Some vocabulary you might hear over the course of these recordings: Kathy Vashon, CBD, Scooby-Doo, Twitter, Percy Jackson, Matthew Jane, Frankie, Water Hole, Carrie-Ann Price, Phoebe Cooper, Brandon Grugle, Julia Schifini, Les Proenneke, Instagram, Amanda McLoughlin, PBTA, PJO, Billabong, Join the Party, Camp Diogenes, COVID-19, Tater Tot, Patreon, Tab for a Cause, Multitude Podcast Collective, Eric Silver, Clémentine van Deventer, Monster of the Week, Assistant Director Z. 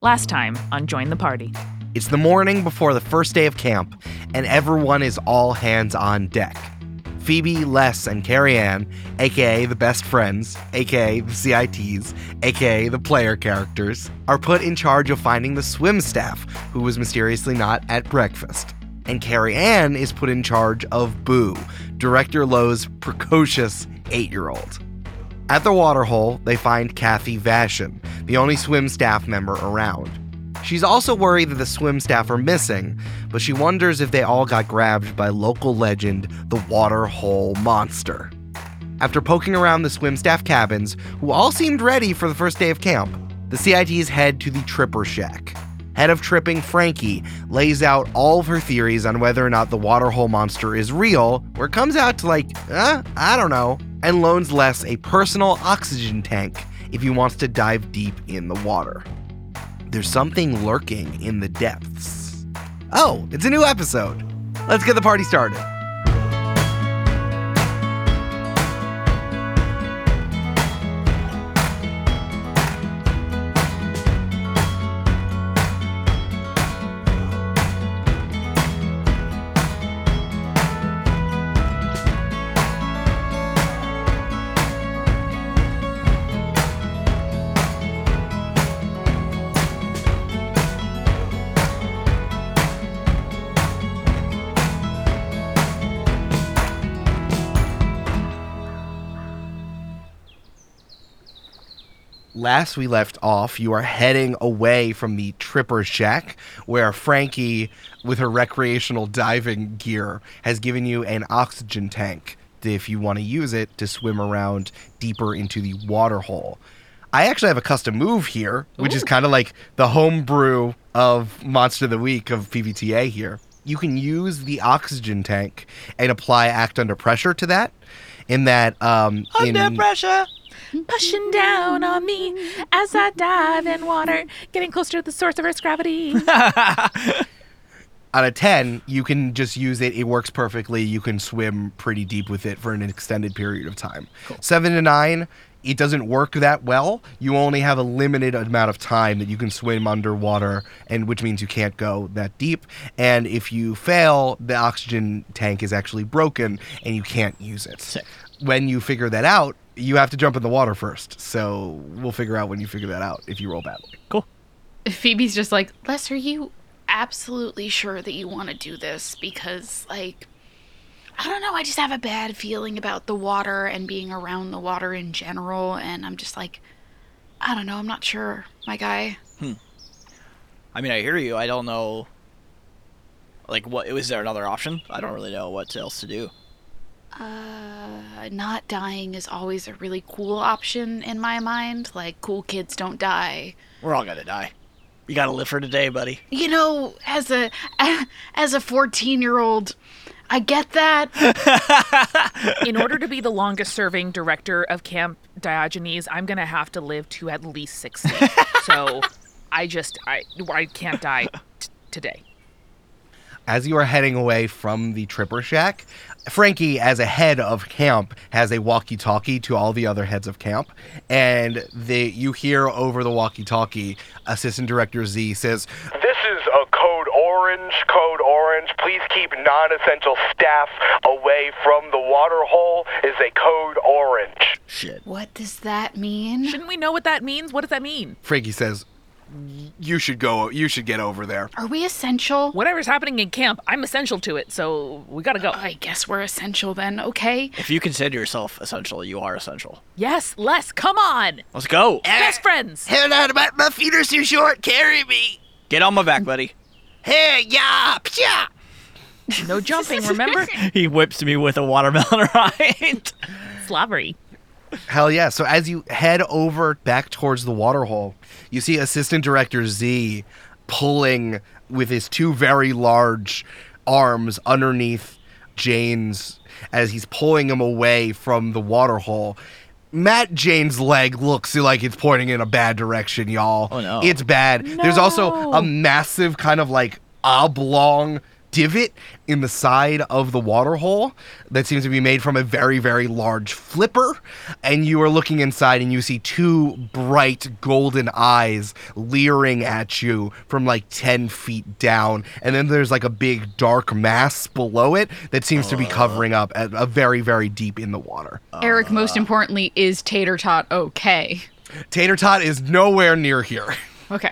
Last time on Join the Party. It's the morning before the first day of camp, and everyone is all hands on deck. Phoebe, Les, and Carrie-Ann, a.k.a. the best friends, a.k.a. the CITs, a.k.a. the player characters, are put in charge of finding the swim staff, who was mysteriously not at breakfast. And Carrie-Ann is put in charge of Boo, Director Lowe's precocious 8-year-old. At the water hole, they find Kathy Vashon, the only swim staff member around. She's also worried that the swim staff are missing, but she wonders if they all got grabbed by local legend, the Water Hole Monster. After poking around the swim staff cabins, who all seemed ready for the first day of camp, the CITs head to the Tripper Shack. Head of Tripping Frankie lays out all of her theories on whether or not the Water Hole Monster is real, where it comes out to I don't know, and loans Les a personal oxygen tank if he wants to dive deep in the water. There's something lurking in the depths. Oh, it's a new episode. Let's get the party started. Last we left off, you are heading away from the Tripper Shack, where Frankie, with her recreational diving gear, has given you an oxygen tank, if you want to use it, to swim around deeper into the water hole. I actually have a custom move here, which is kind of like the homebrew of Monster of the Week of PBTA here. You can use the oxygen tank and apply Act Under Pressure to that, in that... pressure! Pushing down on me as I dive in water, getting closer to the source of Earth's gravity. On a 10, you can just use it. It works perfectly. You can swim pretty deep with it for an extended period of time. Cool. 7 to 9, it doesn't work that well. You only have a limited amount of time that you can swim underwater, and which means you can't go that deep. And if you fail, the oxygen tank is actually broken, and you can't use it. Sick. When you figure that out, you have to jump in the water first, so we'll figure out when you figure that out if you roll badly. Cool. Phoebe's just like, Les, are you absolutely sure that you want to do this? Because, I don't know, I just have a bad feeling about the water and being around the water in general, and I'm just like, I don't know, I'm not sure, my guy. I mean, I hear you. I don't know, was there another option? I don't really know what else to do. Not dying is always a really cool option in my mind. Cool kids don't die. We're all gonna die. You gotta live for today, buddy. You know, as a 14-year-old, I get that. In order to be the longest-serving director of Camp Diogenes, I'm gonna have to live to at least 60. So I can't die today. As you are heading away from the Tripper Shack, Frankie, as a head of camp, has a walkie-talkie to all the other heads of camp, and you hear over the walkie-talkie, Assistant Director Z says, "This is a code orange. Please keep non-essential staff away from the water hole. Is a code orange." Shit. What does that mean? Shouldn't we know what that means? What does that mean? Frankie says, You should get over there. Are we essential? Whatever's happening in camp, I'm essential to it, so we gotta go. I guess we're essential then, okay? If you consider yourself essential, you are essential. Yes, Les, come on! Let's go! Best friends! Hell out of my feet are too short, carry me! Get on my back, buddy. Hey, ya! Psha! No jumping, remember? He whips me with a watermelon, right? Slobbery. Hell yeah. So as you head over back towards the water hole, you see Assistant Director Z pulling with his two very large arms underneath Jane's as he's pulling him away from the water hole. Matt Jane's leg looks like it's pointing in a bad direction, y'all. Oh, no. It's bad. No. There's also a massive kind of oblong divot in the side of the water hole that seems to be made from a very, very large flipper, and you are looking inside and you see two bright golden eyes leering at you from like 10 feet down, and then there's like a big dark mass below it that seems to be covering up at a very, very deep in the water. Eric, most importantly, is Tater Tot okay? Tater Tot is nowhere near here. Okay.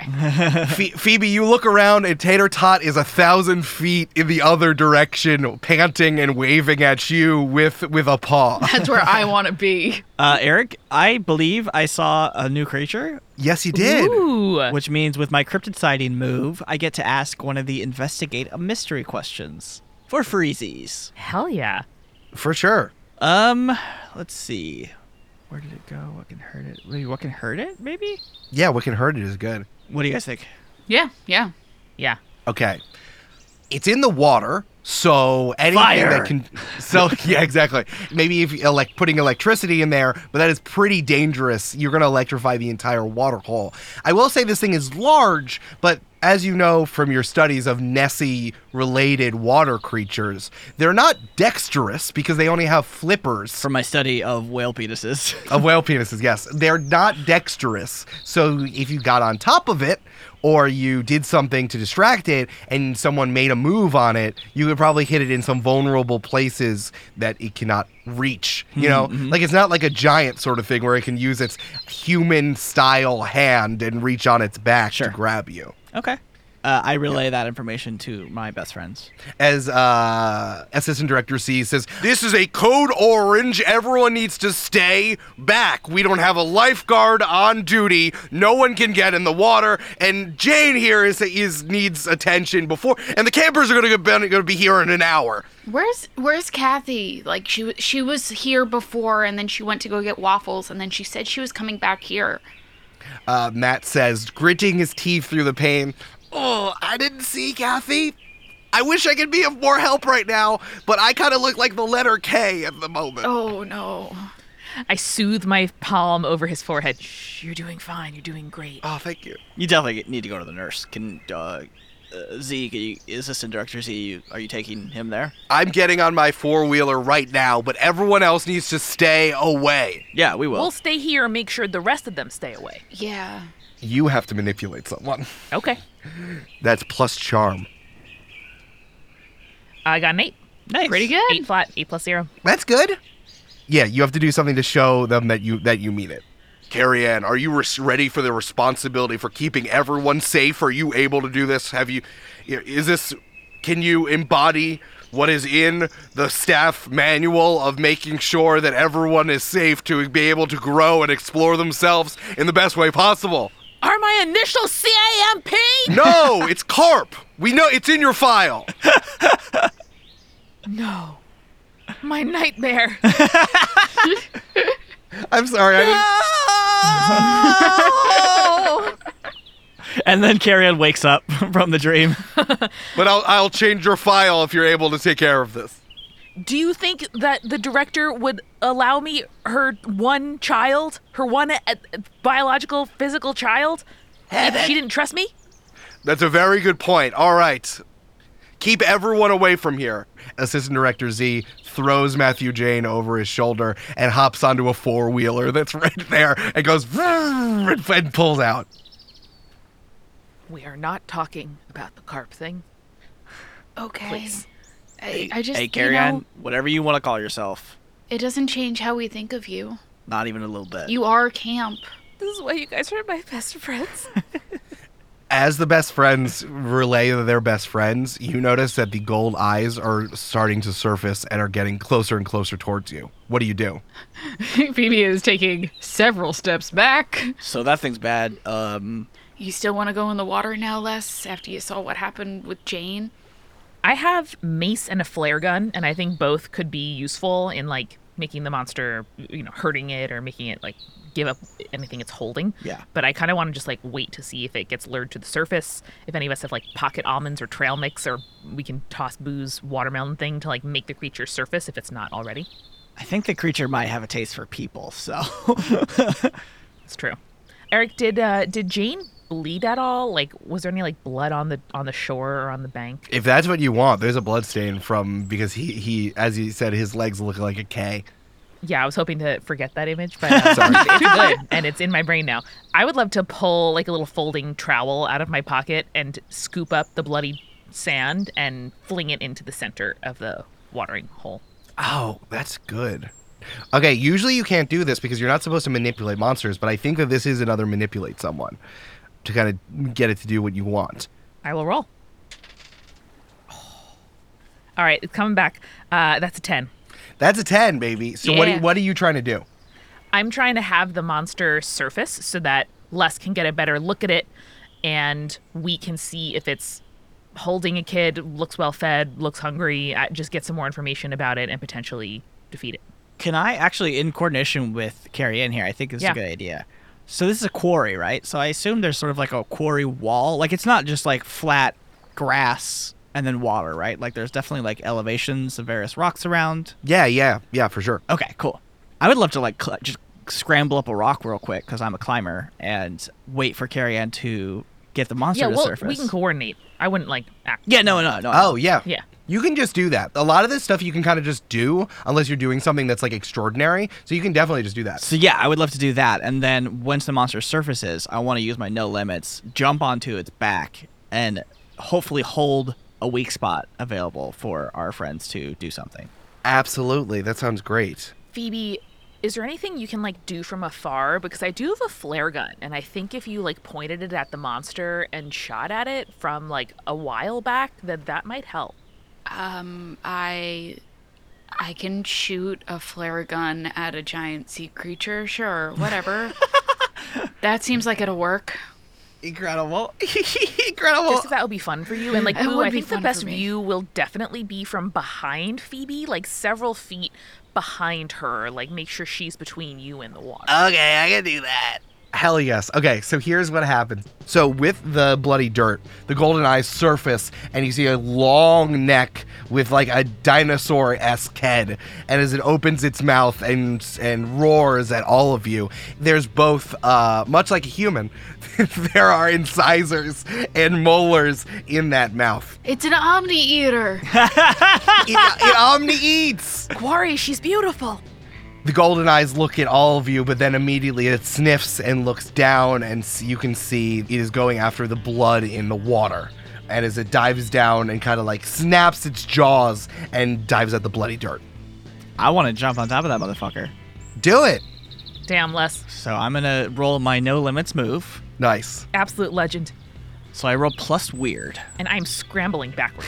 Phoebe, you look around and Tater Tot is 1,000 feet in the other direction, panting and waving at you with a paw. That's where I want to be. Eric, I believe I saw a new creature. Yes, you did. Ooh. Which means with my cryptid sighting move, I get to ask one of the investigate a mystery questions for freezies. Hell yeah. For sure. Let's see. Where did it go? What can hurt it? Maybe what can hurt it? Maybe? Yeah, what can hurt it is good. What do you guys think? Yeah. Okay. It's in the water, so anything Fire. That can... So, yeah, exactly. Maybe if you like putting electricity in there, but that is pretty dangerous. You're going to electrify the entire water hole. I will say this thing is large, but... As you know from your studies of Nessie-related water creatures, they're not dexterous because they only have flippers. From my study of whale penises. Of whale penises, yes. They're not dexterous. So if you got on top of it or you did something to distract it and someone made a move on it, you could probably hit it in some vulnerable places that it cannot reach. You know, like it's not like a giant sort of thing where it can use its human-style hand and reach on its back to grab you. Okay. I relay that information to my best friends. As Assistant Director C says, this is a code orange. Everyone needs to stay back. We don't have a lifeguard on duty. No one can get in the water. And Jane here is needs attention before. And the campers are going to be here in an hour. Where's Kathy? Like, she was here before, and then she went to go get waffles, and then she said she was coming back here. Matt says, gritting his teeth through the pain, oh, I didn't see Kathy. I wish I could be of more help right now, but I kind of look like the letter K at the moment. Oh, no. I soothe my palm over his forehead. Shh, you're doing fine. You're doing great. Oh, thank you. You definitely need to go to the nurse. Can, Z, Assistant Director Z, are you taking him there? I'm getting on my four-wheeler right now, but everyone else needs to stay away. Yeah, we will. We'll stay here and make sure the rest of them stay away. Yeah. You have to manipulate someone. Okay. That's plus charm. I got an 8. Nice. Pretty good. 8 flat, 8 plus 0. That's good. Yeah, you have to do something to show them that you mean it. Carrie-Ann, are you ready for the responsibility for keeping everyone safe? Are you able to do this? Can you embody what is in the staff manual of making sure that everyone is safe to be able to grow and explore themselves in the best way possible? Are my initials CAMP? No, it's CARP. We know it's in your file. No. My nightmare. I'm sorry. And then Carrie-Ann wakes up from the dream. But I'll change your file if you're able to take care of this. Do you think that the director would allow me her one child, her one biological, physical child, if she didn't trust me? That's a very good point. All right. Keep everyone away from here. Assistant Director Z throws Matthew Jane over his shoulder and hops onto a four-wheeler that's right there and goes and pulls out. We are not talking about the carp thing. Okay. Please. Hey, Carrie-Ann, whatever you want to call yourself. It doesn't change how we think of you. Not even a little bit. You are camp. This is why you guys are my best friends. As the best friends relay their best friends, you notice that the gold eyes are starting to surface and are getting closer and closer towards you. What do you do? Phoebe is taking several steps back. So that thing's bad. You still want to go in the water now, Les, after you saw what happened with Jane? I have mace and a flare gun, and I think both could be useful in, like, making the monster, you know, hurting it or making it, like, give up anything it's holding. Yeah. But I kind of want to just, like, wait to see if it gets lured to the surface, if any of us have, like, pocket almonds or trail mix, or we can toss Boo's watermelon thing to, like, make the creature surface if it's not already. I think the creature might have a taste for people, so. It's true. Eric, did Jane bleed at all? Like, was there any like blood on the shore or on the bank? If that's what you want, there's a blood stain from, because he as you said, his legs look like a K. Yeah, I was hoping to forget that image, but it's good, and it's in my brain now. I would love to pull like a little folding trowel out of my pocket and scoop up the bloody sand and fling it into the center of the watering hole. Oh, that's good. Okay, usually you can't do this because you're not supposed to manipulate monsters, but I think that this is another manipulate someone to kind of get it to do what you want. I will roll. Oh. All right, it's coming back. That's a 10. That's a 10, baby. So yeah. What are you trying to do? I'm trying to have the monster surface so that Les can get a better look at it, and we can see if it's holding a kid, looks well-fed, looks hungry, just get some more information about it and potentially defeat it. Can I actually, in coordination with Carrie-Ann here, I think this is a good idea. So this is a quarry, right? So I assume there's sort of like a quarry wall. Like, it's not just like flat grass and then water, right? Like, there's definitely like elevations of various rocks around. Yeah, for sure. Okay, cool. I would love to like just scramble up a rock real quick because I'm a climber and wait for Carrie-Ann to get the monster to surface. Yeah, well, we can coordinate. I wouldn't like act. Yeah, no. Oh, yeah. Yeah. You can just do that. A lot of this stuff you can kind of just do unless you're doing something that's like extraordinary. So you can definitely just do that. So yeah, I would love to do that. And then once the monster surfaces, I want to use my no limits, jump onto its back, and hopefully hold a weak spot available for our friends to do something. Absolutely. That sounds great. Phoebe, is there anything you can like do from afar? Because I do have a flare gun, and I think if you like pointed it at the monster and shot at it from like a while back, that might help. I can shoot a flare gun at a giant sea creature. Sure, whatever. That seems like it'll work. Incredible. Just 'cause that would be fun for you. And like, Boo, I think the best view will definitely be from behind Phoebe, like several feet behind her. Like, make sure she's between you and the water. Okay, I can do that. Hell yes. Okay, so here's what happens. So with the bloody dirt, the golden eyes surface, and you see a long neck with like a dinosaur-esque head. And as it opens its mouth and roars at all of you, there's both, much like a human, there are incisors and molars in that mouth. It's an omni-eater. It omni-eats. Quarry, she's beautiful. The golden eyes look at all of you, but then immediately it sniffs and looks down, and you can see it is going after the blood in the water. And as it dives down and kind of like snaps its jaws and dives at the bloody dirt. I want to jump on top of that motherfucker. Do it. Damn, Les. So I'm going to roll my no limits move. Nice. Absolute legend. So I roll plus weird. And I'm scrambling backward.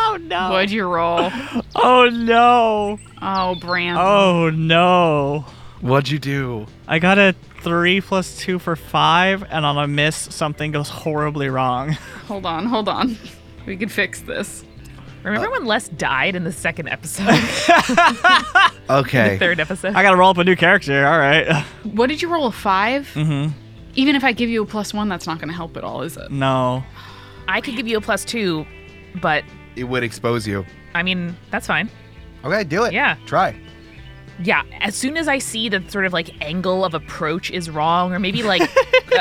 Oh, no. What'd you roll? Oh, no. Oh, Brandon. Oh, no. What'd you do? I got a 3 + 2 for 5, and on a miss, something goes horribly wrong. Hold on. We can fix this. Remember when Les died in the second episode? Okay. The third episode. I got to roll up a new character. All right. What did you roll, a 5? Mm-hmm. Even if I give you a +1, that's not going to help at all, is it? No. I could give you a +2, but... It would expose you. I mean, that's fine. Okay, do it. Yeah. Try. Yeah. As soon as I see that sort of like angle of approach is wrong, or maybe like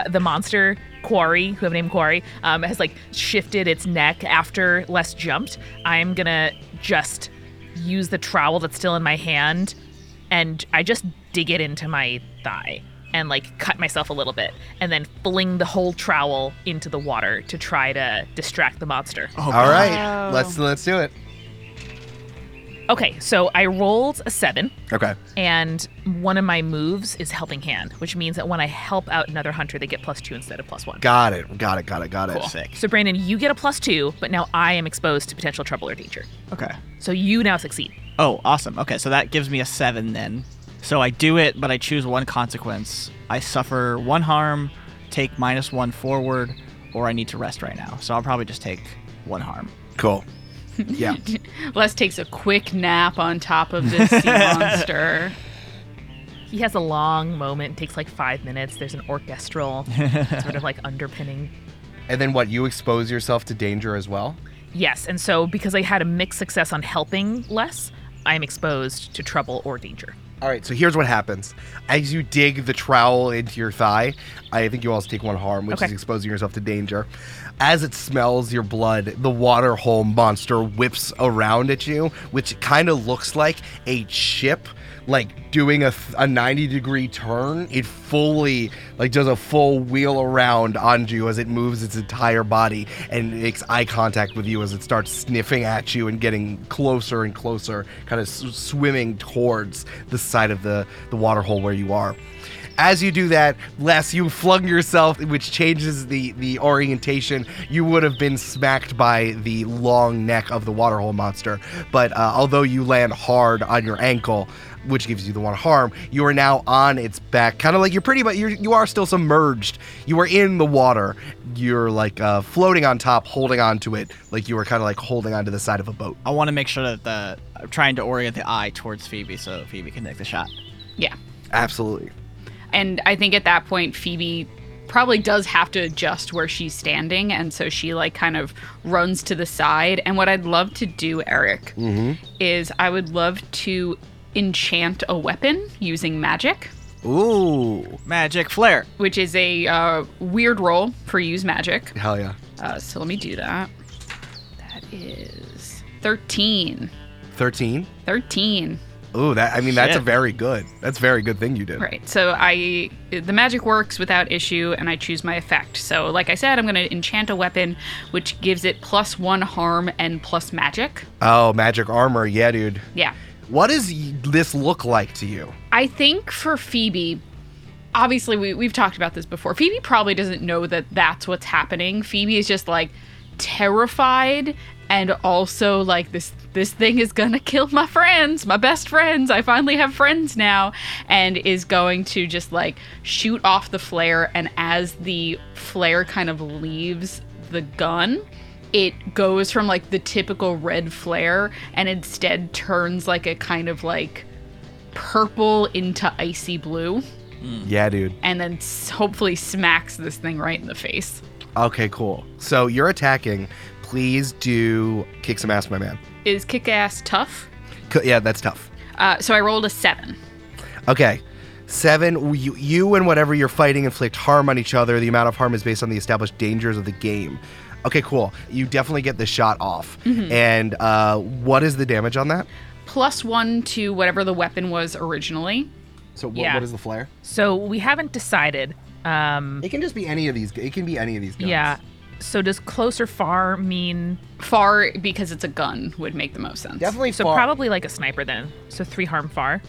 the monster Quarry, who have named Quarry, has like shifted its neck after Les jumped, I'm going to just use the trowel that's still in my hand, and I just dig it into my thigh and like cut myself a little bit, and then fling the whole trowel into the water to try to distract the monster. Oh, all right, let's do it. Okay, so I rolled a 7. Okay. And one of my moves is helping hand, which means that when I help out another hunter, they get +2 instead of +1. Got it. Cool. Sick. So Brandon, you get a +2, but now I am exposed to potential trouble or danger. Okay. So you now succeed. Oh, awesome. Okay, so that gives me a 7 then. So I do it, but I choose one consequence. I suffer 1 harm, take -1 forward, or I need to rest right now. So I'll probably just take 1 harm. Cool. Yeah. Les takes a quick nap on top of this sea monster. He has a long moment. It takes like 5 minutes. There's an orchestral sort of like underpinning. And then what, you expose yourself to danger as well? Yes. And so because I had a mixed success on helping Les, I'm exposed to trouble or danger. All right, so here's what happens. As you dig the trowel into your thigh, I think you also take one harm, which is exposing yourself to danger. As it smells your blood, the water hole monster whips around at you, which kind of looks like a chip, like doing a 90-degree turn. It fully, like, does a full wheel around onto you as it moves its entire body and makes eye contact with you as it starts sniffing at you and getting closer and closer, kind of swimming towards the side of the water hole where you are. As you do that, Les, you flung yourself, which changes the orientation. You would have been smacked by the long neck of the waterhole monster. But although you land hard on your ankle, which gives you the one harm, you are now on its back. Kind of like you are still submerged. You are in the water. You're like floating on top, holding onto it, like you were kind of like holding onto the side of a boat. I want to make sure that I'm trying to orient the eye towards Phoebe so Phoebe can take the shot. Yeah. Absolutely. And I think at that point, Phoebe probably does have to adjust where she's standing. And so she like kind of runs to the side. And what I'd love to do, Eric, is I would love to enchant a weapon using magic. Ooh, magic flare. Which is a weird roll for use magic. Hell yeah. So let me do that. That is 13. 13? 13. Ooh, that's a very good. That's a very good thing you did. Right. So the magic works without issue, and I choose my effect. So, like I said, I'm going to enchant a weapon, which gives it plus one harm and plus magic. Oh, magic armor. Yeah, dude. Yeah. What does this look like to you? I think for Phoebe, obviously we've talked about this before. Phoebe probably doesn't know that that's what's happening. Phoebe is just like terrified. And also, like, this thing is going to kill my friends, my best friends. I finally have friends now. And is going to just, like, shoot off the flare. And as the flare kind of leaves the gun, it goes from, like, the typical red flare and instead turns, like, a kind of, like, purple into icy blue. Yeah, dude. And then hopefully smacks this thing right in the face. Okay, cool. So you're attacking... Please do kick some ass, my man. Is kick ass tough? Yeah, that's tough. So I rolled a 7. Okay. 7, you and whatever you're fighting inflict harm on each other. The amount of harm is based on the established dangers of the game. Okay, cool. You definitely get the shot off. Mm-hmm. And what is the damage on that? Plus 1 to whatever the weapon was originally. So what is the flare? So we haven't decided. It can just be any of these. It can be any of these guns. Yeah. So does close or far mean... Far, because it's a gun, would make the most sense. Definitely far. So probably like a sniper then. So 3 harm far.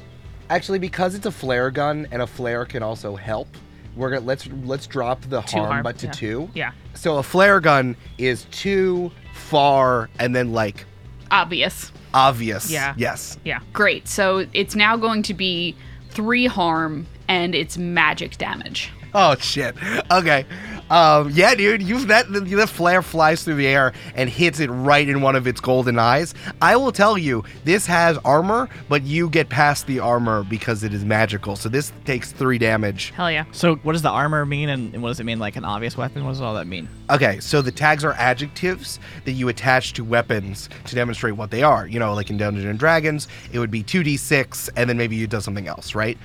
Actually, because it's a flare gun and a flare can also help, we're gonna, let's drop the harm, but to 2. Yeah. So a flare gun is 2, far, and then like... Obvious. Yeah. Yes. Yeah. Great. So it's now going to be 3 harm and it's magic damage. Oh, shit. Okay. Yeah, dude, the flare flies through the air and hits it right in one of its golden eyes. I will tell you, this has armor, but you get past the armor because it is magical. So this takes 3 damage. Hell yeah. So what does the armor mean, and what does it mean, like an obvious weapon? What does all that mean? Okay, so the tags are adjectives that you attach to weapons to demonstrate what they are. You know, like in Dungeons & Dragons, it would be 2d6, and then maybe you do something else, right?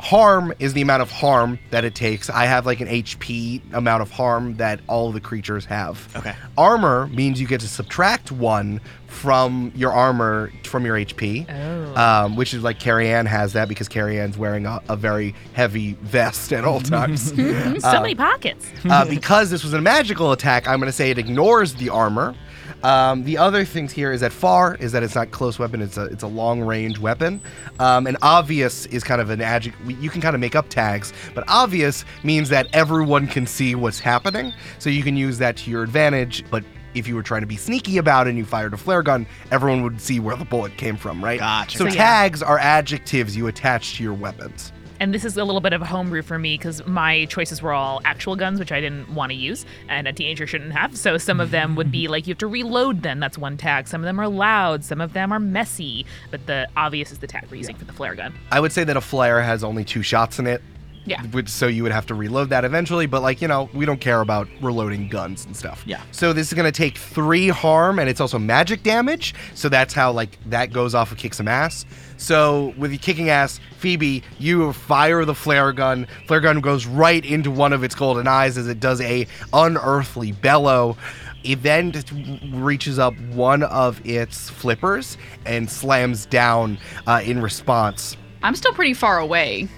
Harm is the amount of harm that it takes. I have like an HP amount of harm that all the creatures have. Okay. Armor means you get to subtract 1 from your armor from your HP, which is like Carrie-Ann has that because Carrie-Ann's wearing a very heavy vest at all times. So many pockets. Because this was a magical attack, I'm going to say it ignores the armor. The other things here is that far is that it's not close weapon, it's a long-range weapon. And obvious is kind of an adjective. You can kind of make up tags, but obvious means that everyone can see what's happening, so you can use that to your advantage. But if you were trying to be sneaky about it and you fired a flare gun, everyone would see where the bullet came from, right? Gotcha. So tags are adjectives you attach to your weapons. And this is a little bit of a homebrew for me because my choices were all actual guns, which I didn't want to use, and a teenager shouldn't have. So some of them would be like, you have to reload them. That's one tag. Some of them are loud. Some of them are messy. But the obvious is the tag we're using for the flare gun. I would say that a flare has only 2 shots in it. Yeah. So you would have to reload that eventually, but like, you know, we don't care about reloading guns and stuff. Yeah. So this is going to take 3 harm, and it's also magic damage, so that's how like that goes off of kick some ass. So with you kicking ass, Phoebe, you fire the flare gun. Flare gun goes right into one of its golden eyes as it does a unearthly bellow. It then reaches up one of its flippers and slams down in response. I'm still pretty far away.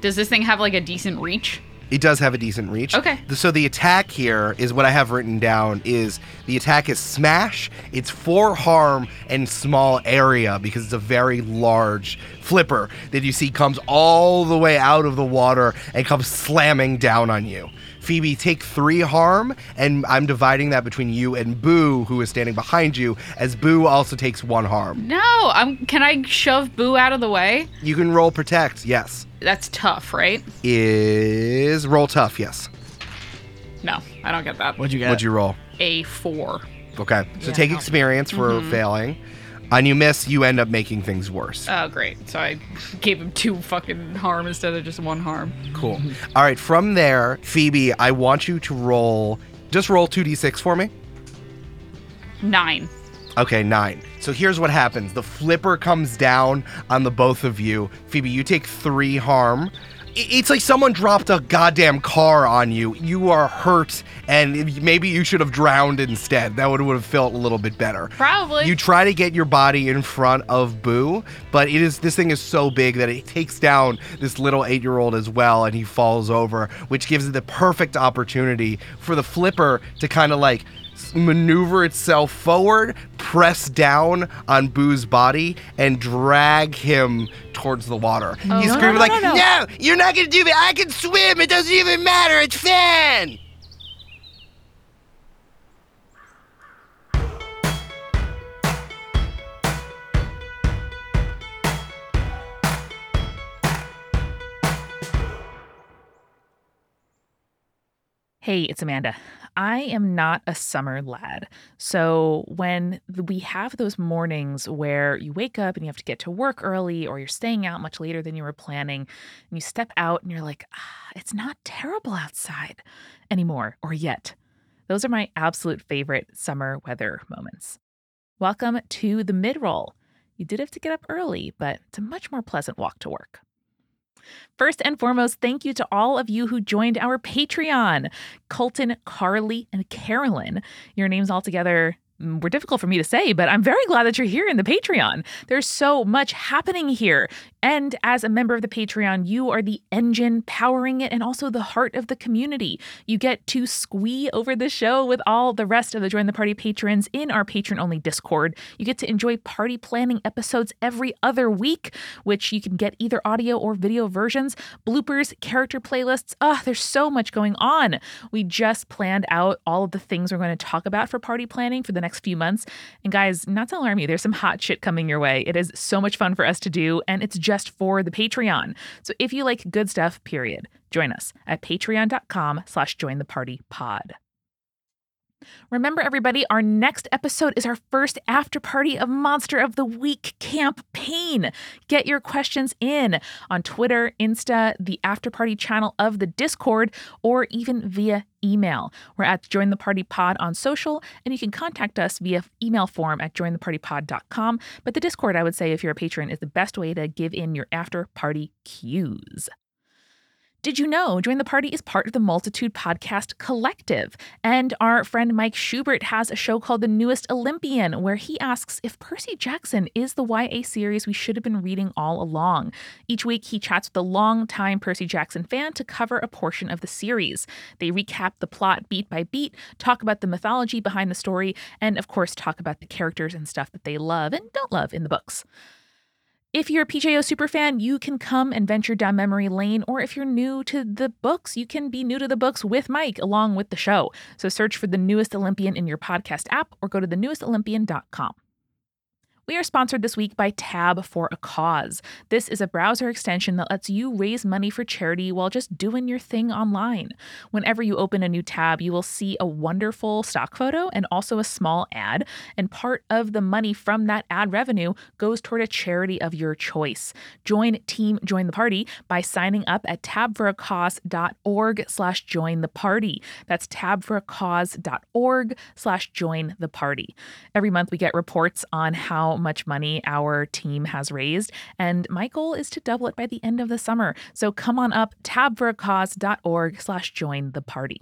Does this thing have like a decent reach? It does have a decent reach. Okay. So the attack here is what I have written down is the attack is smash. It's 4 harm and small area because it's a very large flipper that you see comes all the way out of the water and comes slamming down on you. Phoebe, take 3 harm, and I'm dividing that between you and Boo, who is standing behind you, as Boo also takes 1 harm. No, can I shove Boo out of the way? You can roll protect, yes. That's tough, right? Is roll tough, yes. No, I don't get that. What'd you get? What'd you roll? A 4. Okay, so yeah, take experience for failing. And you miss, you end up making things worse. Oh, great. So I gave him 2 fucking harm instead of just 1 harm. Cool. All right, from there, Phoebe, I want you to roll 2d6 for me. 9. Okay, 9. So here's what happens. The flipper comes down on the both of you. Phoebe, you take 3 harm. It's like someone dropped a goddamn car on you. You are hurt, and maybe you should have drowned instead. That would have felt a little bit better. Probably. You try to get your body in front of Boo, but this thing is so big that it takes down this little 8-year-old as well, and he falls over, which gives it the perfect opportunity for the flipper to kind of like maneuver itself forward, press down on Boo's body, and drag him towards the water. Oh, he's screaming no, you're not going to do it. I can swim. It doesn't even matter. It's fun. Hey, it's Amanda. I am not a summer lad. So when we have those mornings where you wake up and you have to get to work early, or you're staying out much later than you were planning, and you step out and you're like, it's not terrible outside anymore, or yet. Those are my absolute favorite summer weather moments. Welcome to the mid-roll. You did have to get up early, but it's a much more pleasant walk to work. First and foremost, thank you to all of you who joined our Patreon. Colton, Carly, and Carolyn. Your names all together were difficult for me to say, but I'm very glad that you're here in the Patreon. There's so much happening here. And as a member of the Patreon, you are the engine powering it and also the heart of the community. You get to squee over the show with all the rest of the Join the Party patrons in our patron-only Discord. You get to enjoy party planning episodes every other week, which you can get either audio or video versions, bloopers, character playlists. There's so much going on. We just planned out all of the things we're going to talk about for party planning for the next few months. And guys, not to alarm you, there's some hot shit coming your way. It is so much fun for us to do, and it's just for the Patreon. So if you like good stuff, period, join us at patreon.com/jointhepartypod. Remember, everybody, our next episode is our first after party of Monster of the Week campaign. Get your questions in on Twitter, Insta, the after party channel of the Discord, or even via email. We're at Join the Party Pod on social, and you can contact us via email form at jointhepartypod.com. But the Discord, I would say, if you're a patron, is the best way to give in your after party cues. Did you know Join the Party is part of the Multitude Podcast Collective? And our friend Mike Schubert has a show called The Newest Olympian, where he asks if Percy Jackson is the YA series we should have been reading all along. Each week, he chats with a longtime Percy Jackson fan to cover a portion of the series. They recap the plot beat by beat, talk about the mythology behind the story, and of course, talk about the characters and stuff that they love and don't love in the books. If you're a PJO superfan, you can come and venture down memory lane, or if you're new to the books, you can be new to the books with Mike along with the show. So search for The Newest Olympian in your podcast app or go to thenewestolympian.com. We are sponsored this week by Tab for a Cause. This is a browser extension that lets you raise money for charity while just doing your thing online. Whenever you open a new tab, you will see a wonderful stock photo and also a small ad, and part of the money from that ad revenue goes toward a charity of your choice. Join Team Join the Party by signing up at tabforacause.org/jointheparty. That's tabforacause.org/jointheparty. Every month we get reports on how much money our team has raised, and my goal is to double it by the end of the summer. So come on up, tabforacause.org/jointheparty.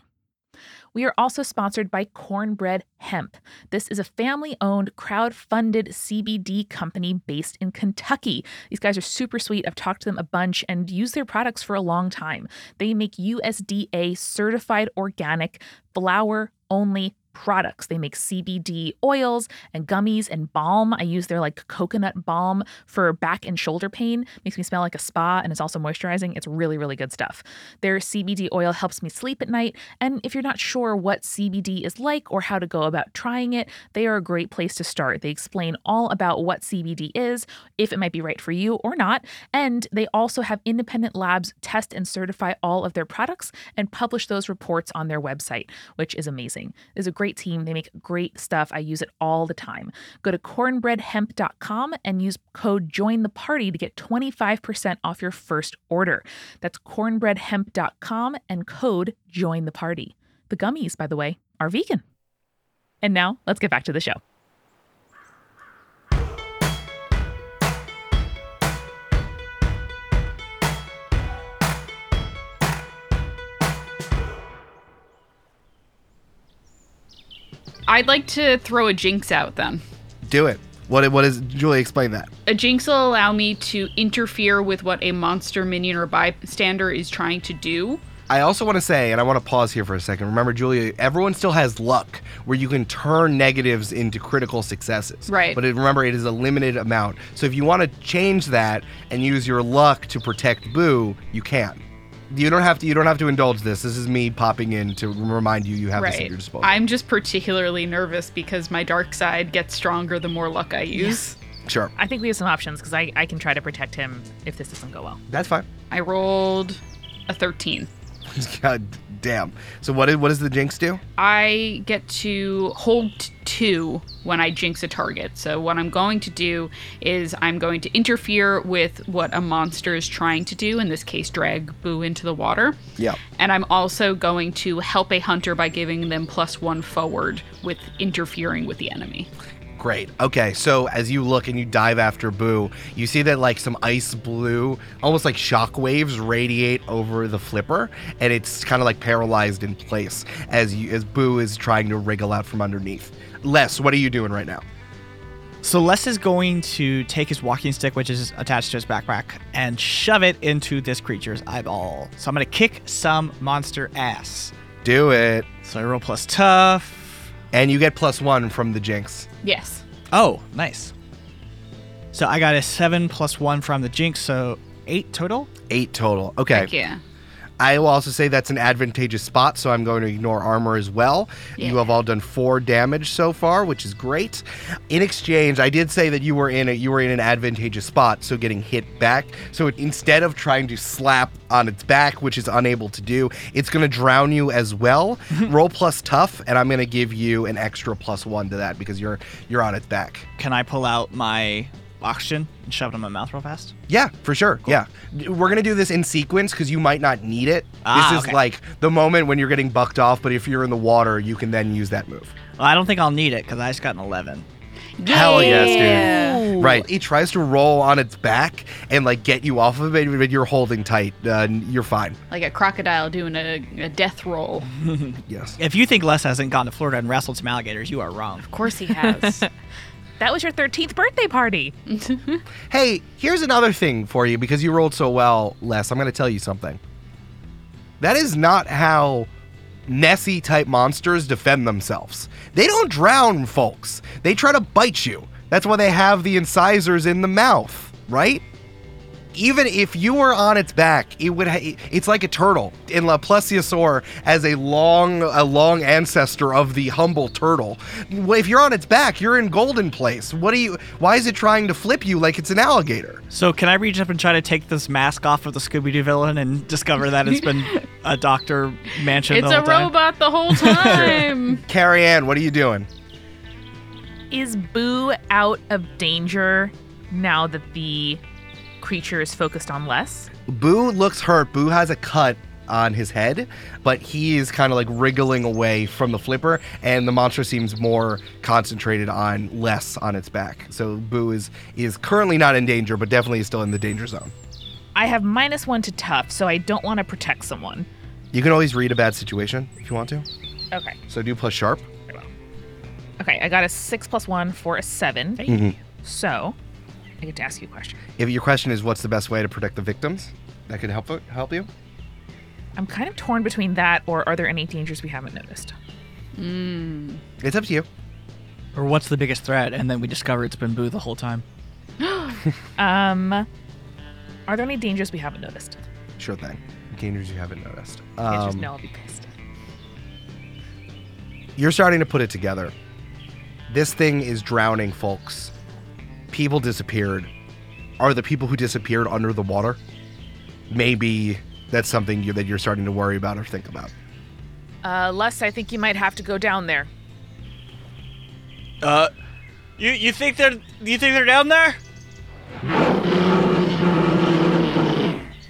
We are also sponsored by Cornbread Hemp. This is a family-owned, crowd-funded CBD company based in Kentucky. These guys are super sweet. I've talked to them a bunch and used their products for a long time. They make USDA-certified organic flower-only products. They make CBD oils and gummies and balm. I use their coconut balm for back and shoulder pain. Makes me smell like a spa, and it's also moisturizing. It's really, really good stuff. Their CBD oil helps me sleep at night. And if you're not sure what CBD is like or how to go about trying it, they are a great place to start. They explain all about what CBD is, if it might be right for you or not. And they also have independent labs test and certify all of their products and publish those reports on their website, which is amazing. It's a great team. They make great stuff. I use it all the time. Go to cornbreadhemp.com and use code JOINTHEPARTY to get 25% off your first order. That's cornbreadhemp.com and code JOINTHEPARTY. The gummies, by the way, are vegan. And now let's get back to the show. I'd like to throw a jinx out then. Do it. What is, Julie, explain that. A jinx will allow me to interfere with what a monster, minion, or bystander is trying to do. I also want to say, and I want to pause here for a second. Remember, Julia, everyone still has luck where you can turn negatives into critical successes. Right. But remember, it is a limited amount. So if you want to change that and use your luck to protect Boo, you can. You don't have to indulge this. This is me popping in to remind you have this at your disposal. I'm just particularly nervous because my dark side gets stronger the more luck I use. Yeah. Sure. I think we have some options because I can try to protect him if this doesn't go well. That's fine. I rolled a 13. God damn. So what does the jinx do? I get to hold two when I jinx a target. So what I'm going to do is I'm going to interfere with what a monster is trying to do, in this case drag Boo into the water. Yeah. And I'm also going to help a hunter by giving them +1 forward with interfering with the enemy. Great. Okay, so as you look and you dive after Boo, you see that some ice blue, almost like shock waves, radiate over the flipper, and it's kind of paralyzed in place as Boo is trying to wriggle out from underneath. Les, what are you doing right now? So Les is going to take his walking stick, which is attached to his backpack, and shove it into this creature's eyeball. So I'm going to kick some monster ass. Do it. So I roll +tough. And you get +1 from the jinx. Yes. Oh, nice. So I got a 7 +1 from the jinx, so 8 total? 8 total. Okay. Heck yeah. I will also say that's an advantageous spot, so I'm going to ignore armor as well. Yeah. You have all done 4 damage so far, which is great. In exchange, I did say that you were in an advantageous spot, so getting hit back. So instead of trying to slap on its back, which is unable to do, it's going to drown you as well. Roll +tough, and I'm going to give you an extra +1 to that because you're on its back. Can I pull out my oxygen and shove it in my mouth real fast? Yeah, for sure. Cool. Yeah. We're going to do this in sequence because you might not need it. This is okay. The moment when you're getting bucked off, but if you're in the water, you can then use that move. Well, I don't think I'll need it because I just got an 11. Yeah. Hell yes, dude. Right. It tries to roll on its back and get you off of it, but you're holding tight. You're fine. Like a crocodile doing a death roll. Yes. If you think Les hasn't gone to Florida and wrestled some alligators, you are wrong. Of course he has. That was your 13th birthday party. Hey, here's another thing for you because you rolled so well, Les. I'm going to tell you something. That is not how Nessie-type monsters defend themselves. They don't drown, folks. They try to bite you. That's why they have the incisors in the mouth, right? even if you were on its back, it would. It's like a turtle. And La Plesiosaur as a long ancestor of the humble turtle. If you're on its back, you're in golden place. Why is it trying to flip you like it's an alligator? So can I reach up and try to take this mask off of the Scooby-Doo villain and discover that it's been a Dr. Mansion the whole time? It's a robot the whole time. Carrie-Ann, what are you doing? Is Boo out of danger now that the creature is focused on Les? Boo looks hurt. Boo has a cut on his head, but he is kind of like wriggling away from the flipper, and the monster seems more concentrated on Les on its back. So Boo is currently not in danger, but definitely is still in the danger zone. I have -1 to tough, so I don't want to protect someone. You can always read a bad situation if you want to. Okay. So do plus sharp. Okay, I got a 6 + 1 for a 7. Mm-hmm. So I get to ask you a question. If your question is what's the best way to protect the victims, that could help you. I'm kind of torn between that or are there any dangers we haven't noticed? It's up to you. Or what's the biggest threat? And then we discover it's been Boo the whole time. Are there any dangers we haven't noticed? Sure thing. Dangers you haven't noticed. No, I'll be pissed. You're starting to put it together. This thing is drowning, folks. People disappeared. Are the people who disappeared under the water? Maybe that's something that you're starting to worry about or think about. Les, I think you might have to go down there. You think they're down there?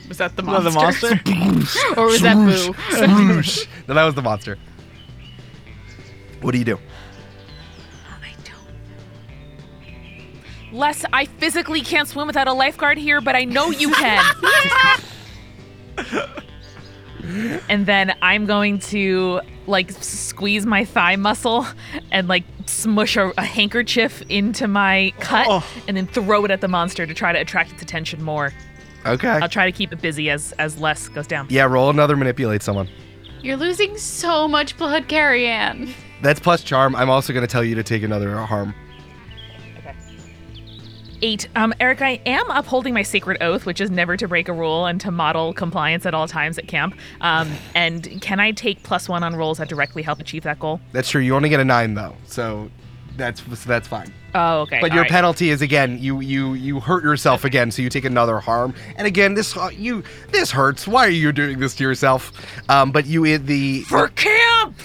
Was that the monster? Was that the monster? Or was that Boo? No, that was the monster. What do you do? Les, I physically can't swim without a lifeguard here, but I know you can. And then I'm going to, squeeze my thigh muscle and, smush a handkerchief into my cut and then throw it at the monster to try to attract its attention more. Okay. I'll try to keep it busy as Les goes down. Yeah, roll another manipulate someone. You're losing so much blood, Carrie-Ann. That's plus charm. I'm also going to tell you to take another harm. 8. Eric, I am upholding my sacred oath, which is never to break a rule and to model compliance at all times at camp. And can I take +1 on rolls that directly help achieve that goal? That's true. You only get a 9 though, so that's fine. Oh, okay. But all your right. Penalty is again you hurt yourself again, so you take another harm. And again, this hurts. Why are you doing this to yourself? But you in the for camp.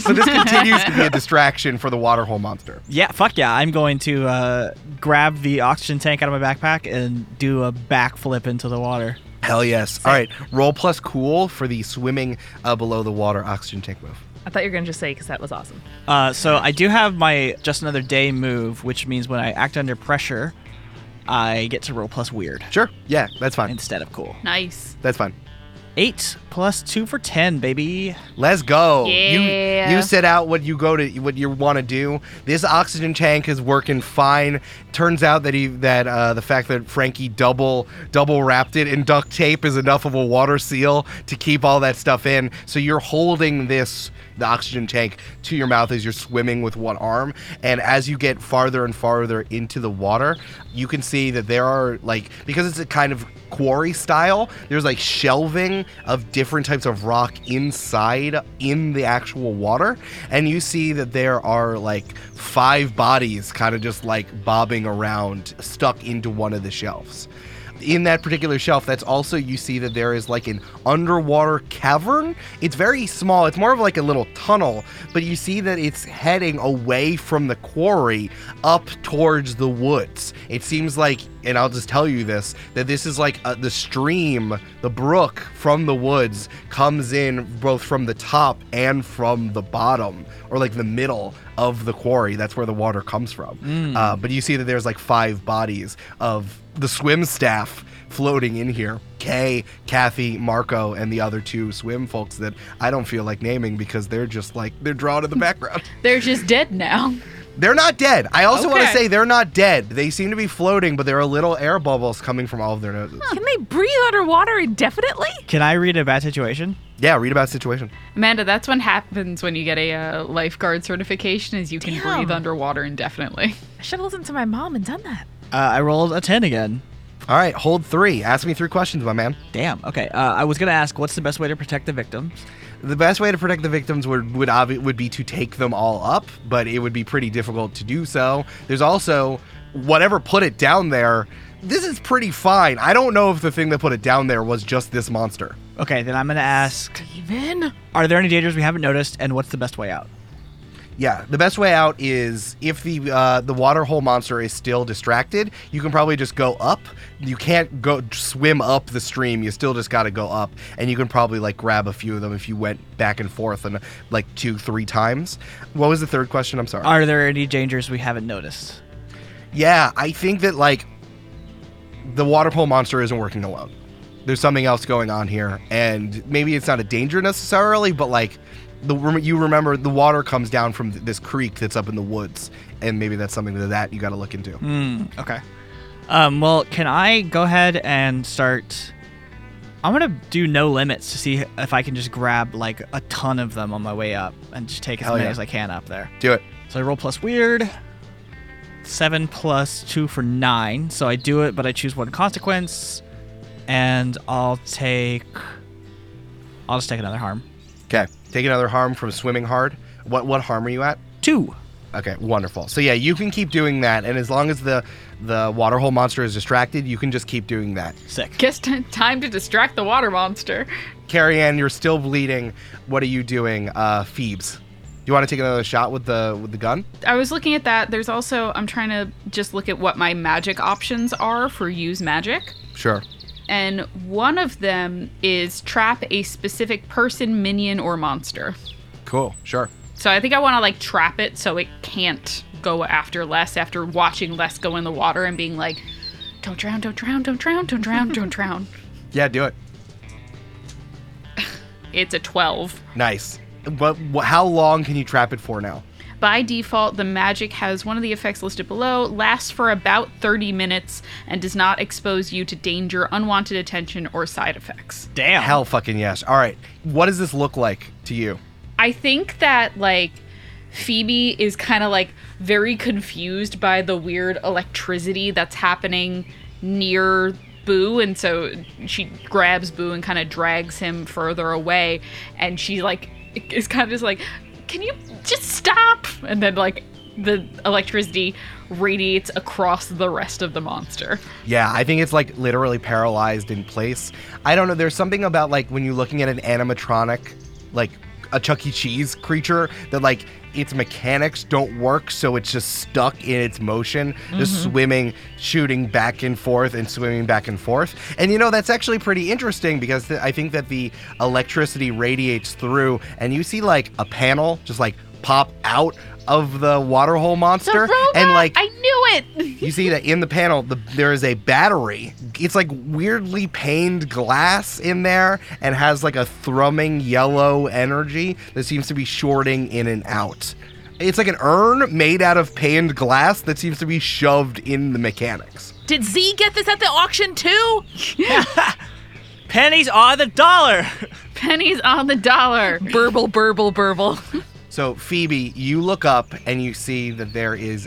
So this continues to be a distraction for the waterhole monster. Yeah, fuck yeah! I'm going to grab the oxygen tank out of my backpack and do a backflip into the water. Hell yes! All right, roll plus cool for the swimming below the water oxygen tank move. I thought you were going to just say because that was awesome. So I do have my Just Another Day move, which means when I act under pressure, I get to roll plus weird. Sure. Yeah, that's fine. Instead of cool. Nice. That's fine. 8 + 2 for 10, baby. Let's go. Yeah. You set out what you want to do. This oxygen tank is working fine. Turns out that the fact that Frankie double wrapped it in duct tape is enough of a water seal to keep all that stuff in. So you're holding the oxygen tank to your mouth as you're swimming with one arm. And as you get farther and farther into the water, you can see that there are because it's a kind of quarry style, there's shelving of different types of rock inside in the actual water. And you see that there are 5 bodies kind of just bobbing around stuck into one of the shelves. In that particular shelf, that's also, you see that there is an underwater cavern. It's very small. It's more of a little tunnel, but you see that it's heading away from the quarry up towards the woods. It seems and I'll just tell you this, that this is the stream, the brook from the woods comes in both from the top and from the bottom, or the middle of the quarry. That's where the water comes from. But you see that there's 5 bodies of the swim staff floating in here. Kay, Kathy, Marco, and the other 2 swim folks that I don't feel like naming because they're just they're drawn in the background. They're just dead now. They're not dead. I also want to say they're not dead. They seem to be floating, but there are little air bubbles coming from all of their noses. Can they breathe underwater indefinitely? Can I read a bad situation? Yeah, read about situation. Amanda, that's what happens when you get a lifeguard certification is you can breathe underwater indefinitely. I should have listened to my mom and done that. I rolled a 10 again. All right, hold three. Ask me three questions, my man. Damn. Okay. I was going to ask, what's the best way to protect the victims? The best way to protect the victims would be to take them all up, but it would be pretty difficult to do so. There's also, whatever put it down there, this is pretty fine. I don't know if the thing that put it down there was just this monster. Okay, then I'm going to ask, Steven? Are there any dangers we haven't noticed, and what's the best way out? Yeah, the best way out is if the water hole monster is still distracted, you can probably just go up. You can't go swim up the stream. You still just got to go up, and you can probably like grab a few of them if you went back and forth and like 2-3 times. What was the third question? I'm sorry. Are there any dangers we haven't noticed? Yeah, I think that like the water hole monster isn't working alone. There's something else going on here, and maybe it's not a danger necessarily, but like. You remember the water comes down from this creek that's up in the woods, and maybe that's something that you got to look into. Okay. Well, can I go ahead and start? I'm going to do no limits to see if I can just grab like a ton of them on my way up and just take as many as I can up there. Do it. So I roll plus weird. 7 plus 2 for 9. So I do it, but I choose one consequence, and I'll just take another harm. Okay. Take another harm from swimming hard. What harm are you at? 2. Okay, wonderful. So yeah, you can keep doing that, and as long as the water hole monster is distracted, you can just keep doing that. Sick. Guess time to distract the water monster. Carrie-Ann, you're still bleeding. What are you doing? Phoebes. Do you want to take another shot with the gun? I was looking at that. There's also, I'm trying to just look at what my magic options are for use magic. Sure. And one of them is trap a specific person, minion, or monster. Cool, sure. So I think I want to like trap it so it can't go after Les after watching Les go in the water and being like, don't drown, don't drown, don't drown, don't drown, don't drown. Yeah, do it. It's a 12. Nice. But how long can you trap it for now? By default, the magic has one of the effects listed below, lasts for about 30 minutes, and does not expose you to danger, unwanted attention, or side effects. Damn. Hell fucking yes. All right. What does this look like to you? I think that, like, Phoebe is kind of, like, very confused by the weird electricity that's happening near Boo, and so she grabs Boo and kind of drags him further away, and she, like, is kind of just like, can you just stop? And then, like, the electricity radiates across the rest of the monster. Yeah, I think it's, like, literally paralyzed in place. I don't know. There's something about, like, when you're looking at an animatronic, like, a Chuck E. Cheese creature that, like, its mechanics don't work, so it's just stuck in its motion, just swimming, shooting back and forth, and swimming back and forth. And, you know, that's actually pretty interesting because I think that the electricity radiates through, and you see, like, a panel just, like, pop out of the water hole monster. And, like, I knew it! You see that in the panel, there is a battery. It's, like, weirdly paned glass in there and has, like, a thrumming yellow energy that seems to be shorting in and out. It's like an urn made out of paned glass that seems to be shoved in the mechanics. Did Z get this at the auction, too? Pennies are the dollar! Pennies are the dollar. Burble, burble, burble. So, Phoebe, you look up and you see that there's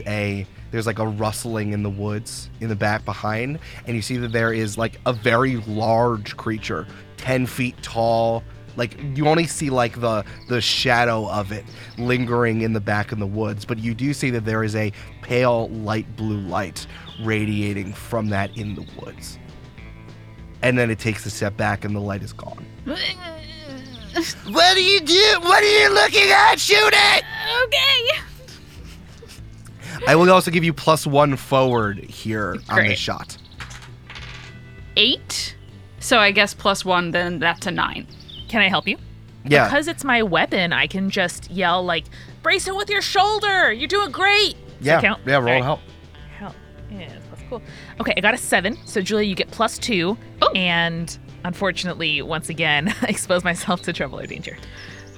like a rustling in the woods in the back behind, and you see that there is like a very large creature, 10 feet tall. Like, you only see like the shadow of it lingering in the back in the woods, but you do see that there is a pale light blue light radiating from that in the woods. And then it takes a step back and the light is gone. What do you do? What are you looking at? Shoot it! Okay. I will also give you +1 forward here. Great. On the shot. 8. So I guess +1, then that's a 9. Can I help you? Yeah. Because it's my weapon, I can just yell, like, brace it with your shoulder! You're doing great! Yeah, count? Yeah, roll help. Help. Yeah, that's cool. Okay, I got a 7. So, Julia, you get +2. Ooh. And... unfortunately, once again, I expose myself to trouble or danger.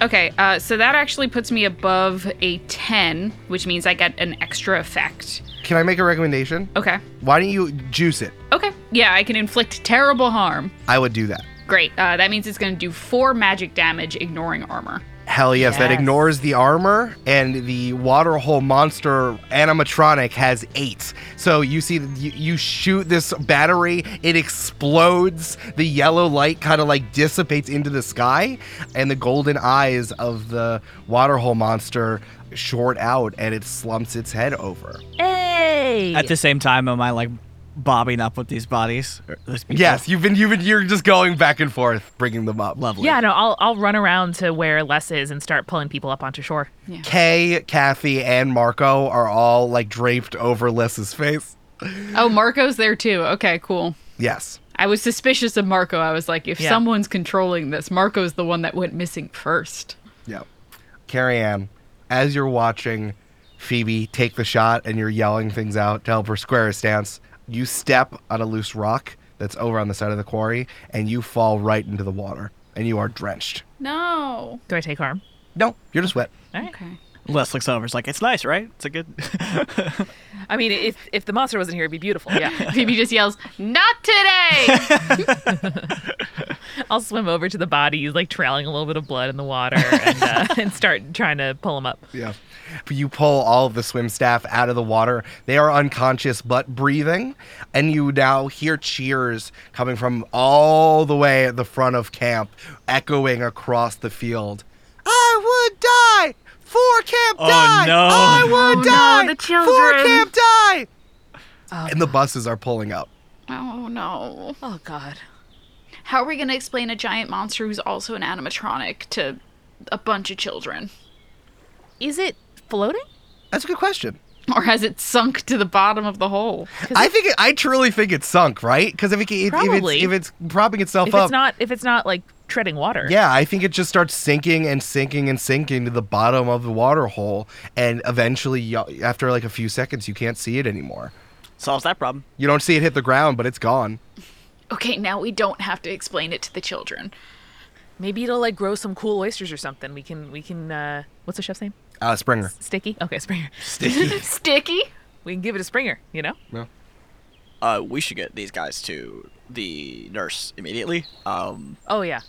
Okay, so that actually puts me above a 10, which means I get an extra effect. Can I make a recommendation? Okay. Why don't you juice it? Okay. Yeah, I can inflict terrible harm. I would do that. Great. That means it's going to do 4 magic damage, ignoring armor. Hell yes. That ignores the armor, and the water hole monster animatronic has 8. So you see, you shoot this battery, it explodes, the yellow light kind of like dissipates into the sky, and the golden eyes of the water hole monster short out, and it slumps its head over. Hey! At the same time, am I like bobbing up with these bodies? Yes, you're just going back and forth, bringing them up. Lovely. Yeah, no, I'll run around to where Les is and start pulling people up onto shore. Yeah. Kay, Kathy, and Marco are all like draped over Les's face. Oh, Marco's there too. Okay, cool. Yes. I was suspicious of Marco. I was like, if someone's controlling this, Marco's the one that went missing first. Yep. Carrie-Ann, as you're watching Phoebe take the shot and you're yelling things out to help her square her stance, you step on a loose rock that's over on the side of the quarry, and you fall right into the water, and you are drenched. No. Do I take harm? No, you're just wet. All right. Okay. Les looks over. It's like, it's nice, right? It's a good... I mean, if the monster wasn't here, it'd be beautiful. Yeah. Phoebe just yells, not today! I'll swim over to the bodies, like trailing a little bit of blood in the water, and start trying to pull them up. Yeah. You pull all of the swim staff out of the water. They are unconscious but breathing, and you now hear cheers coming from all the way at the front of camp, echoing across the field. I would die! For Camp Die! No. I would die! No, the children. For Camp Die! And the buses are pulling up. Oh, no. Oh, God. How are we going to explain a giant monster who's also an animatronic to a bunch of children? Is it floating? That's a good question. Or has it sunk to the bottom of the hole? I truly think it's sunk, right? Because if it's propping itself up... If it's not like... treading water. Yeah, I think it just starts sinking and sinking and sinking to the bottom of the water hole, and eventually, after like a few seconds, you can't see it anymore. Solves that problem. You don't see it hit the ground, but it's gone. Okay, now we don't have to explain it to the children. Maybe it'll like grow some cool oysters or something. We can what's the chef's name? Springer. Sticky? Okay, Springer. Sticky. Sticky? We can give it a Springer, you know? Yeah. We should get these guys to the nurse immediately. Oh, yeah.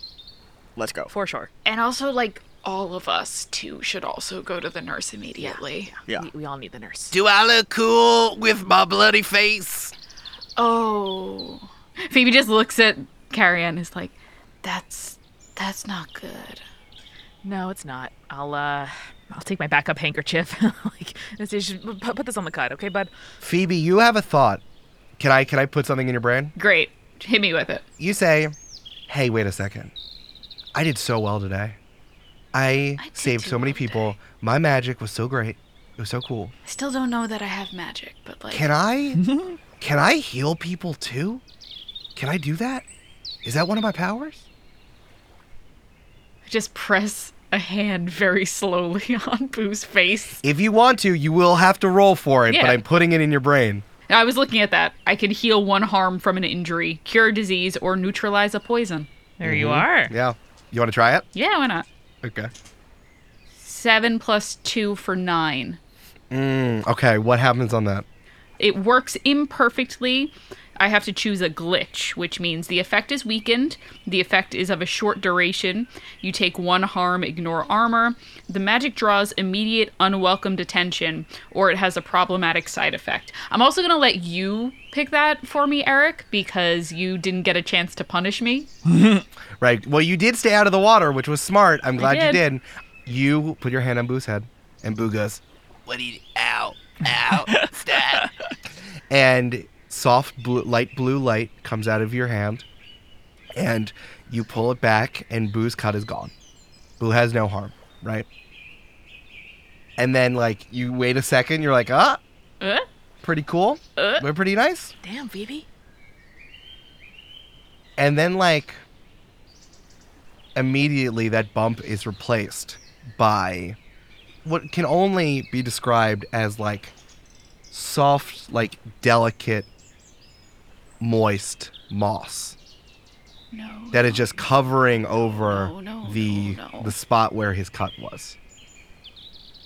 Let's go. For sure. And also, like, all of us, too, should also go to the nurse immediately. Yeah. We all need the nurse. Do I look cool with my bloody face? Oh. Phoebe just looks at Carrie-Ann and is like, that's not good. No, it's not. I'll take my backup handkerchief. Like, you should put this on the cut, okay, bud? Phoebe, you have a thought. Can I put something in your brain? Great. Hit me with it. You say, hey, wait a second. I did so well today. I saved so many people. My magic was so great. It was so cool. I still don't know that I have magic, but like... Can I heal people too? Can I do that? Is that one of my powers? I just press a hand very slowly on Boo's face. If you want to, you will have to roll for it, but I'm putting it in your brain. I was looking at that. I could heal one harm from an injury, cure disease, or neutralize a poison. There you are. Yeah. You want to try it? Yeah, why not? Okay. 7 + 2 for 9. Okay, what happens on that? It works imperfectly. I have to choose a glitch, which means the effect is weakened. The effect is of a short duration. You take 1 harm, ignore armor. The magic draws immediate unwelcomed attention, or it has a problematic side effect. I'm also going to let you pick that for me, Eric, because you didn't get a chance to punish me. Right. Well, you did stay out of the water, which was smart. I'm glad you did. You put your hand on Boo's head, and Boo goes, what do you... Ow. Ow. Stop. And... soft blue, light blue light comes out of your hand, and you pull it back, and Boo's cut is gone. Boo has no harm, right? And then, like, you wait a second, you're like, pretty cool. We're pretty nice. Damn, Phoebe. And then, like, immediately that bump is replaced by what can only be described as, like, soft, like, delicate, moist moss is just covering over the spot where his cut was.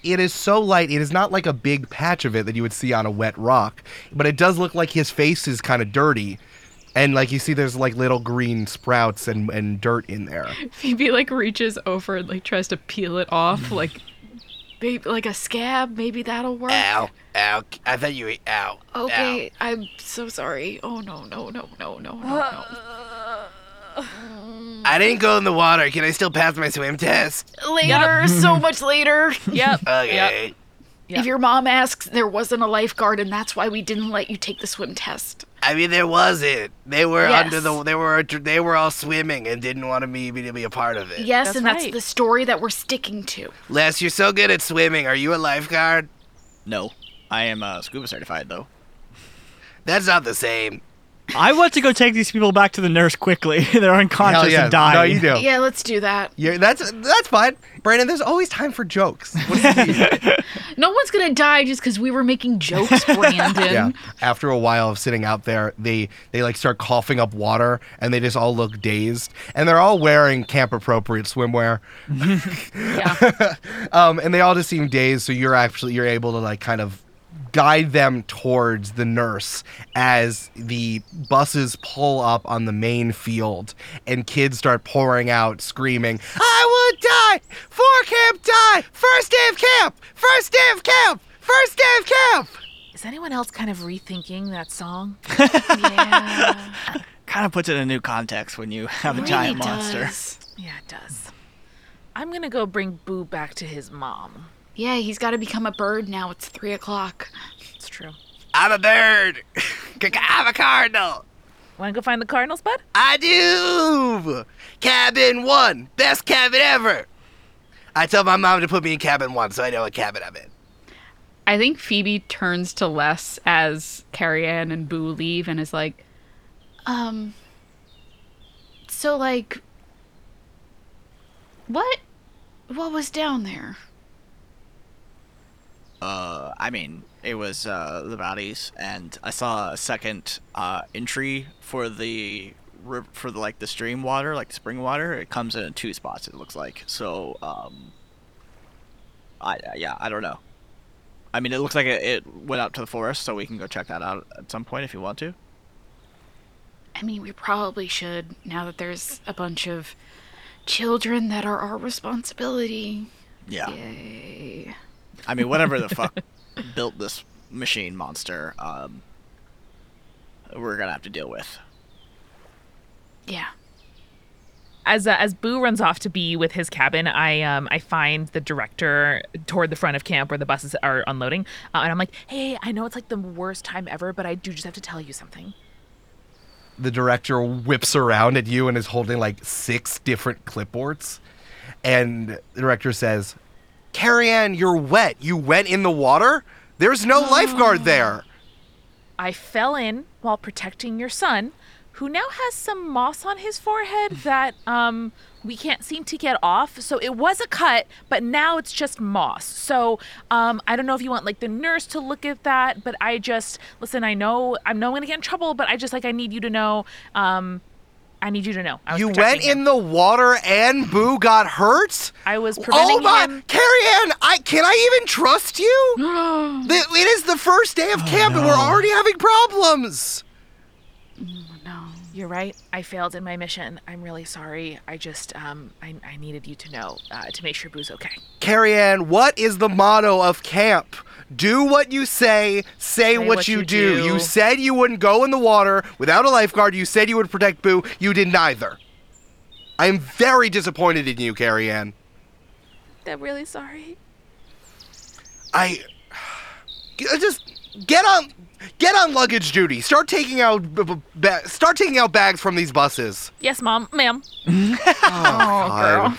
It is so light, it is not like a big patch of it that you would see on a wet rock, but it does look like his face is kind of dirty And, like, you see there's, like, little green sprouts and dirt in there. Phoebe, like, reaches over and, like, tries to peel it off, like, maybe, like a scab. Maybe that'll work. Ow. Ow. I thought you ate ow. Okay. Ow. I'm so sorry. Oh, no. I didn't go in the water. Can I still pass my swim test? Later. Yep. So much later. Yep. Okay. Yep. Yep. If your mom asks, there wasn't a lifeguard, and that's why we didn't let you take the swim test. I mean, there wasn't. They were under the. They were all swimming and didn't want me to be a part of it. Yes, that's right. That's the story that we're sticking to. Les, you're so good at swimming. Are you a lifeguard? No, I am scuba certified though. That's not the same. I want to go take these people back to the nurse quickly. They're unconscious and dying. No, you do. Yeah, let's do that. Yeah, that's fine. Brandon, there's always time for jokes. No one's going to die just because we were making jokes, Brandon. Yeah. After a while of sitting out there, they like start coughing up water, and they just all look dazed. And they're all wearing camp-appropriate swimwear. Yeah. And they all just seem dazed, so you're able to like kind of guide them towards the nurse as the buses pull up on the main field and kids start pouring out screaming, I would die! For camp die! First day of camp! First day of camp! First day of camp! Is anyone else kind of rethinking that song? Yeah. Kind of puts it in a new context when you have a giant monster. Yeah, it does. I'm going to go bring Boo back to his mom. Yeah, he's got to become a bird now. It's 3:00. It's true. I'm a bird. I'm a cardinal. Want to go find the cardinals, bud? I do. Cabin 1. Best cabin ever. I tell my mom to put me in cabin 1, so I know what cabin I'm in. I think Phoebe turns to Les as Carrie-Ann and Boo leave and is like, so, like, what was down there? I mean, it was the bodies, and I saw a second entry for the stream water, like the spring water. It comes in 2 spots, it looks like. So, I don't know. I mean, it looks like it went out to the forest, so we can go check that out at some point if you want to. I mean, we probably should, now that there's a bunch of children that are our responsibility. Yeah. Yay. I mean, whatever the fuck built this machine monster, we're going to have to deal with. Yeah. As Boo runs off to be with his cabin, I find the director toward the front of camp where the buses are unloading. And I'm like, hey, I know it's like the worst time ever, but I do just have to tell you something. The director whips around at you and is holding like 6 different clipboards. And the director says, Carrie-Ann, you're wet. You went in the water? There's no lifeguard there. I fell in while protecting your son, who now has some moss on his forehead that we can't seem to get off. So it was a cut, but now it's just moss. So I don't know if you want like the nurse to look at that, but I know I'm not going to get in trouble, but I need you to know. I need you to know. You went him in the water and Boo got hurt? I was preventing him. Carrie-Ann, can I even trust you? It is the first day of camp and we're already having problems. No. You're right. I failed in my mission. I'm really sorry. I just, I needed you to know to make sure Boo's okay. Carrie-Ann, what is the motto of camp? Do what you say, say what you do. You said you wouldn't go in the water without a lifeguard. You said you would protect Boo. You did neither. I'm very disappointed in you, Carrie-Ann. I'm really sorry. Just get on luggage duty. Start taking out bags from these buses. Yes, ma'am. Oh girl.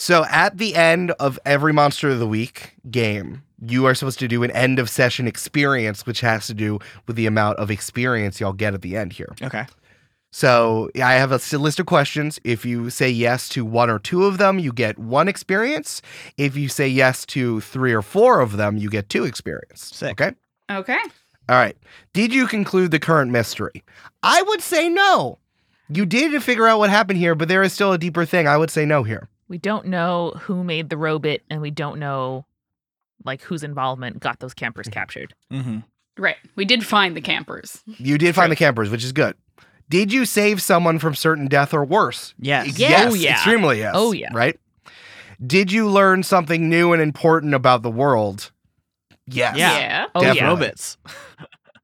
So at the end of every Monster of the Week game, you are supposed to do an end of session experience, which has to do with the amount of experience y'all get at the end here. Okay. So I have a list of questions. If you say yes to 1 or 2 of them, you get 1 experience. If you say yes to 3 or 4 of them, you get 2 experience. Sick. Okay. All right. Did you conclude the current mystery? I would say no. You did figure out what happened here, but there is still a deeper thing. I would say no here. We don't know who made the robot, and we don't know like whose involvement got those campers captured. Mm-hmm. Right. We did find the campers. You did find the campers, which is good. Did you save someone from certain death or worse? Yes. Yes. Oh, yeah. Extremely yes. Oh, yeah. Right? Did you learn something new and important about the world? Yes. Yeah. Oh, definitely. Yeah. Robots.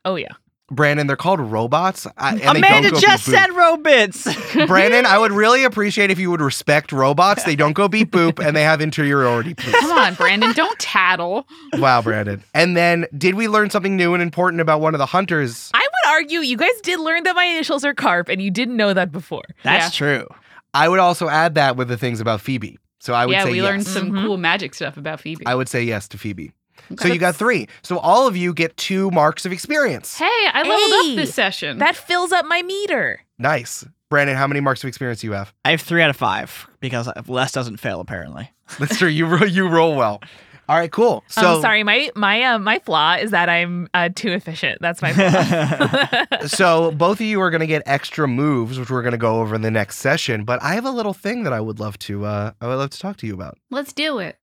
Oh, yeah. Brandon, they're called robots. Amanda just said robots. Brandon, I would really appreciate if you would respect robots. They don't go beep boop and they have interiority. Please. Come on, Brandon. Don't tattle. Wow, Brandon. And then did we learn something new and important about one of the hunters? I would argue you guys did learn that my initials are Carp and you didn't know that before. That's true. I would also add that with the things about Phoebe. So I would say yes. Yeah, we learned some cool magic stuff about Phoebe. I would say yes to Phoebe. Okay. So you got 3. So all of you get 2 marks of experience. Hey, I leveled up this session. That fills up my meter. Nice. Brandon, how many marks of experience do you have? I have 3 out of 5 because Les doesn't fail, apparently. That's true. You roll well. All right, cool. So sorry, my flaw is that I'm too efficient. That's my flaw. So both of you are going to get extra moves, which we're going to go over in the next session. But I have a little thing that I would love to talk to you about. Let's do it.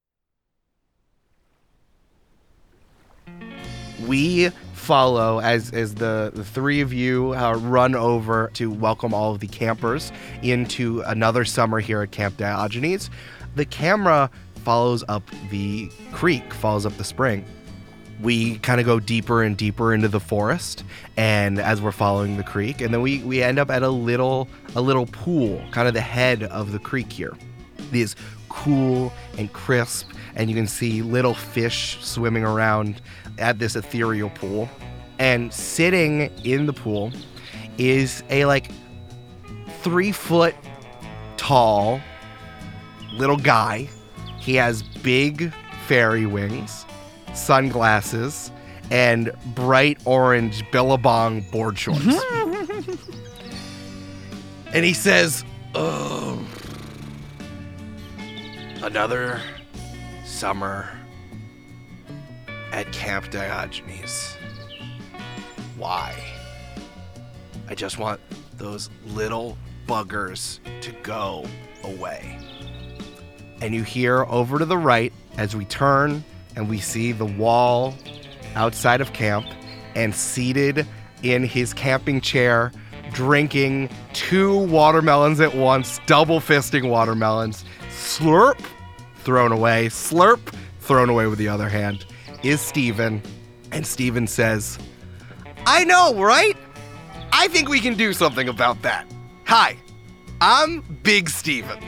We follow as the 3 of you run over to welcome all of the campers into another summer here at Camp Diogenes. The camera follows up the creek, follows up the spring. We kind of go deeper and deeper into the forest, and as we're following the creek, and then we end up at a little pool, kind of the head of the creek here. It is cool and crisp, and you can see little fish swimming around at this ethereal pool. And sitting in the pool is a 3-foot tall little guy. He has big fairy wings, sunglasses, and bright orange Billabong board shorts. And he says, "Oh, another summer at Camp Diogenes. Why? I just want those little buggers to go away." And you hear over to the right as we turn and we see the wall outside of camp, and seated in his camping chair, drinking 2 watermelons at once, double fisting watermelons, slurp, thrown away, slurp, thrown away with the other hand, is Steven. And Steven says, "I know, right? I think we can do something about that. Hi, I'm Big Steven."